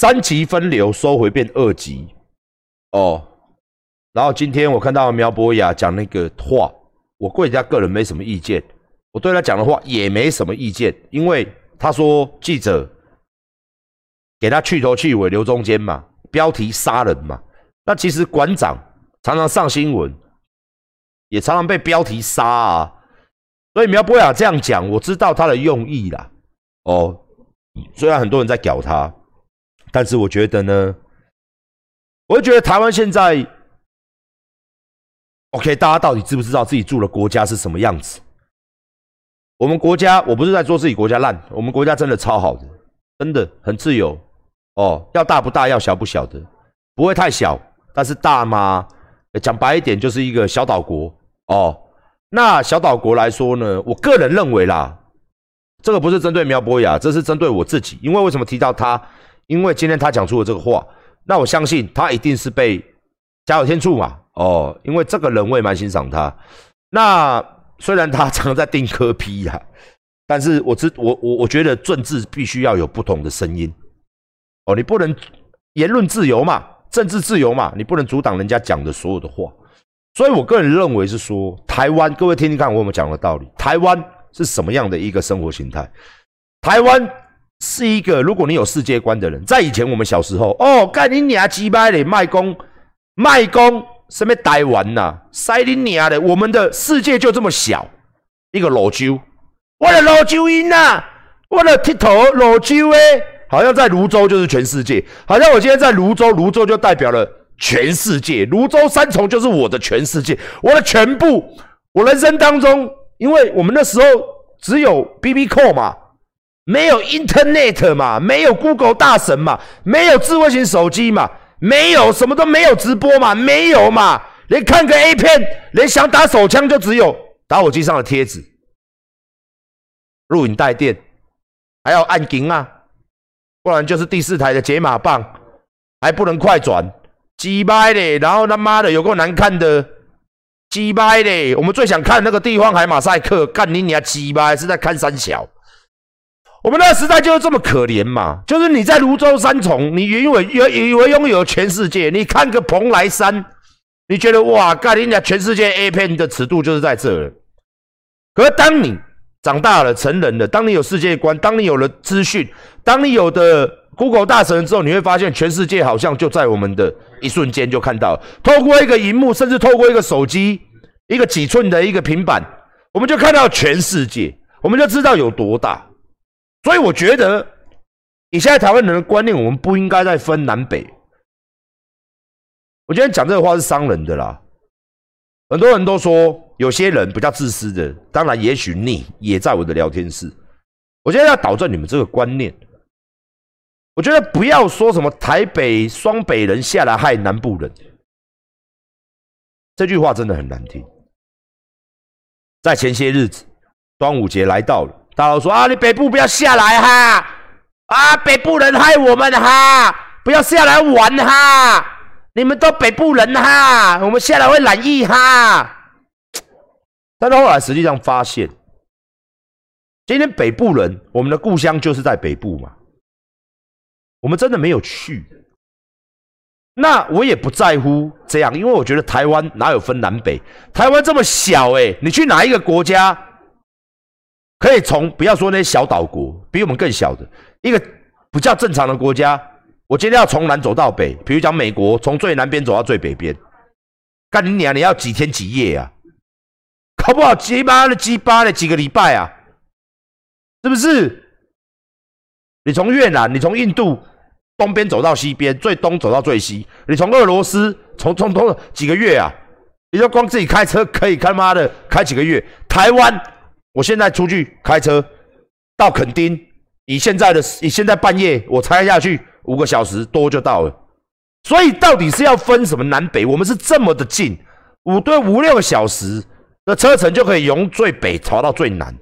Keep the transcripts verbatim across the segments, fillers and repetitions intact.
三级分流收回变二级哦。然后今天我看到苗博雅讲那个话，我贵家个人没什么意见，我对他讲的话也没什么意见，因为他说记者给他去头去尾留中间嘛，标题杀人嘛。那其实馆长常常上新闻，也常常被标题杀啊。所以苗博雅这样讲，我知道他的用意啦。哦，虽然很多人在屌他，但是我觉得呢，我就觉得台湾现在 ，OK， 大家到底知不知道自己住的国家是什么样子？我们国家，我不是在说自己国家烂，我们国家真的超好的，真的很自由。哦，要大不大，要小不小的，不会太小，但是大嘛，讲白一点就是一个小岛国哦。那小岛国来说呢，我个人认为啦，这个不是针对苗博雅，这是针对我自己。因为为什么提到他？因为今天他讲出了这个话，那我相信他一定是被加有天助嘛。哦，因为这个人我也蛮欣赏他。那虽然他常在定科批啦，但是我知我我我觉得政治必须要有不同的声音。哦，你不能言论自由嘛，政治自由嘛，你不能阻挡人家讲的所有的话。所以我个人认为是说，台湾，各位听听看我有没有讲的道理。台湾是什么样的一个生活形态？台湾是一个，如果你有世界观的人，在以前我们小时候，哦，干你娘鸡掰咧，卖公卖公，什么台湾呐、啊，塞你娘的，我们的世界就这么小，一个老州，我的老州音呐，我的剃头老州诶，好像在泸州就是全世界，好像我今天在泸州，泸州就代表了。全世界，泸州三重就是我的全世界，我的全部。我人生当中，因为我们那时候只有 B B Call 嘛，没有 Internet 嘛，没有 Google 大神嘛，没有智慧型手机嘛，没有什么都没有直播嘛，没有嘛，连看个 A 片，连想打手枪就只有打火机上的贴纸、录影带店，还要按铃啊，不然就是第四台的解码棒，还不能快转。鸡掰嘞，然后他妈的有够难看的，鸡掰嘞！我们最想看那个地方海马赛克，干你娘鸡掰，是在看三小。我们那个时代就是这么可怜嘛，就是你在泸州三重，你以为以为拥有全世界，你看个蓬莱山，你觉得哇，干你娘全世界 A 片的尺度就是在这了。可是当你长大了、成人了，当你有世界观，当你有了资讯，当你有的。Google 大神之后，你会发现全世界好像就在我们的一瞬间就看到了，透过一个荧幕，甚至透过一个手机，一个几寸的一个平板，我们就看到全世界，我们就知道有多大。所以我觉得，以现在台湾人的观念，我们不应该再分南北。我今天讲这个话是伤人的啦，很多人都说有些人比较自私的，当然也许你也在我的聊天室，我现在要导正你们这个观念。我觉得不要说什么台北双北人下来害南部人，这句话真的很难听。在前些日子，端午节来到了，大家都说啊，你北部不要下来哈，啊，北部人害我们哈，不要下来玩哈，你们都北部人哈，我们下来会染疫哈。但是后来实际上发现，今天北部人，我们的故乡就是在北部嘛。我们真的没有去，那我也不在乎这样，因为我觉得台湾哪有分南北？台湾这么小、欸，哎，你去哪一个国家可以从不要说那些小岛国，比我们更小的一个比较正常的国家，我今天要从南走到北，比如讲美国，从最南边走到最北边，干你娘！你要几天几夜啊？搞不好鸡巴的鸡巴的几个礼拜啊，是不是？你从越南，你从印度。东边走到西边，最东走到最西。你从俄罗斯，从中东几个月啊？你就光自己开车可以他妈的开几个月？台湾，我现在出去开车到垦丁，以现在的以现在半夜我猜下去五个小时多就到了。所以到底是要分什么南北？我们是这么的近，五对五六个小时的车程就可以由最北朝到最南，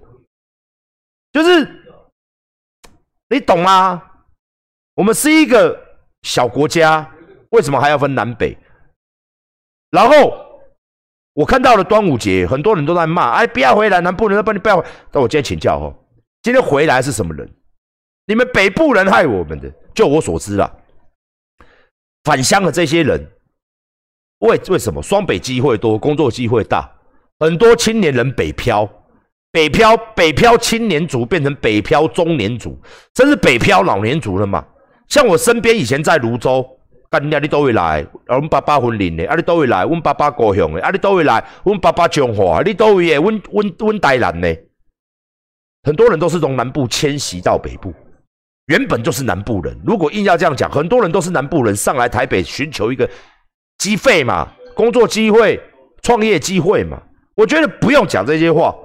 就是你懂吗？我们是一个小国家，为什么还要分南北？然后我看到了端午节，很多人都在骂：“哎，不要回来，南部人不要回来。”但我今天请教哦，今天回来是什么人？你们北部人害我们的，就我所知啦。返乡的这些人，为为什么双北机会多，工作机会大，很多青年人北漂，北漂北漂青年族变成北漂中年族，甚至北漂老年族了嘛？像我身边以前在泸州，干你啊，你都会来，啊，阮爸爸分林的，啊，你都会来，阮爸爸高雄的，啊，你都会来，阮爸爸彰化，你都会的，阮阮阮台南的，很多人都是从南部迁徙到北部。原本就是南部人，如果硬要这样讲，很多人都是南部人上来台北寻求一个机会嘛，工作机会、创业机会嘛。我觉得不用讲这些话，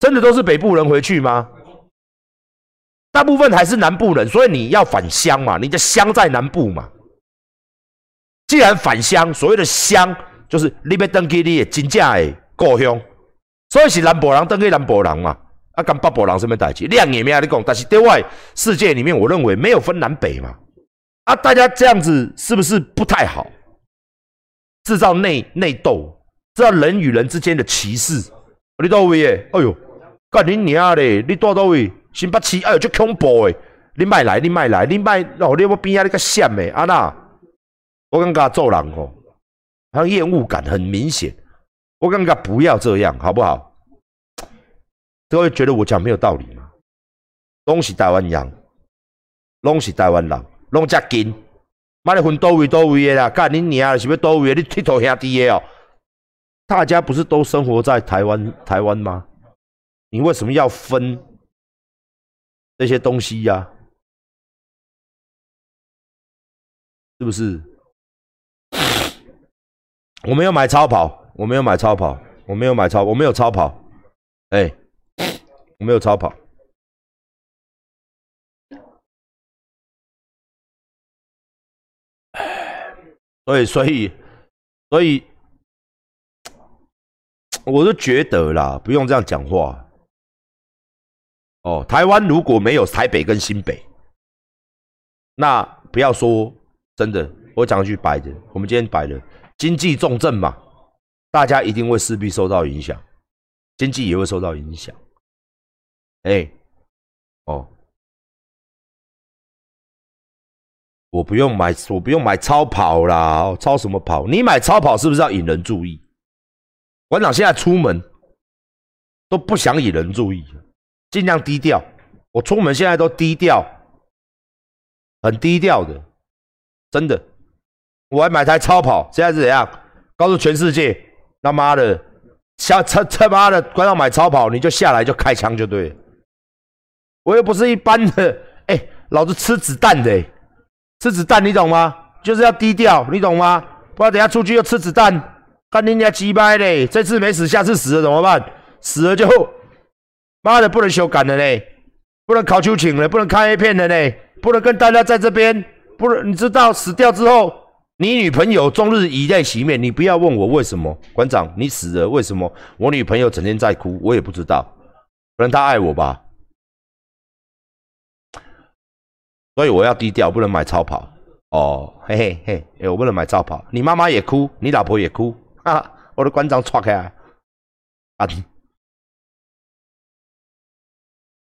真的都是北部人回去吗？大部分还是南部人，所以你要返乡嘛，你的乡在南部嘛。既然返乡，所谓的乡就是你要回去你的真正的故乡，所以是南部人回去南部人嘛。啊，跟北部人什么代志？两眼没跟你讲，但是对外世界里面，我认为没有分南北嘛。啊，大家这样子是不是不太好？制造内内斗，制造人与人之间的歧视。你到位耶？哎呦，干你娘嘞！你到到位，新北市哎呦，就恐怖诶！你卖来，你卖来，你卖哦！你我边啊，你个闪诶！啊那，我感觉做人哦，他厌恶感很明显。我感觉不要这样，好不好？各位觉得我讲没有道理吗？拢是台湾人，拢是台湾人，拢遮近，妈的分多位多位的啦，干你娘是要多位的，你剃头兄弟的哦。大家不是都生活在台湾台湾吗？你为什么要分这些东西呀、啊？是不是？我没有买超跑，我没有买超跑，我没有买超，我没有超跑，哎、欸。我没有超跑，所以所以所以，我就觉得啦，不用这样讲话。哦，台湾如果没有台北跟新北，那不要说真的，我讲一句白的，我们今天白的经济重镇嘛，大家一定会势必受到影响，经济也会受到影响。哎、欸，哦，我不用买，我不用买超跑啦，哦、超什么跑？你买超跑是不是要引人注意？馆长现在出门都不想引人注意，尽量低调。我出门现在都低调，很低调的，真的。我还买台超跑，现在是怎样？告诉全世界，他妈的，下他他妈的，馆长买超跑，你就下来就开枪就对了。我又不是一般的，哎、欸，老子吃子弹的、欸，吃子弹，你懂吗？就是要低调，你懂吗？不然等下出去又吃子弹，干人家鸡掰嘞！这次没死，下次死了怎么办？死了就妈的不能修改了嘞，不能考秋瑾了，不能看 A 片了嘞，不能跟大家在这边，不能你知道死掉之后，你女朋友终日以泪洗面，你不要问我为什么，馆长你死了为什么？我女朋友整天在哭，我也不知道，可能她爱我吧。所以我要低调，不能买超跑哦，嘿嘿嘿，欸、我不能买超跑。你妈妈也哭，你老婆也哭，哈哈，我的馆长岔开啊！啊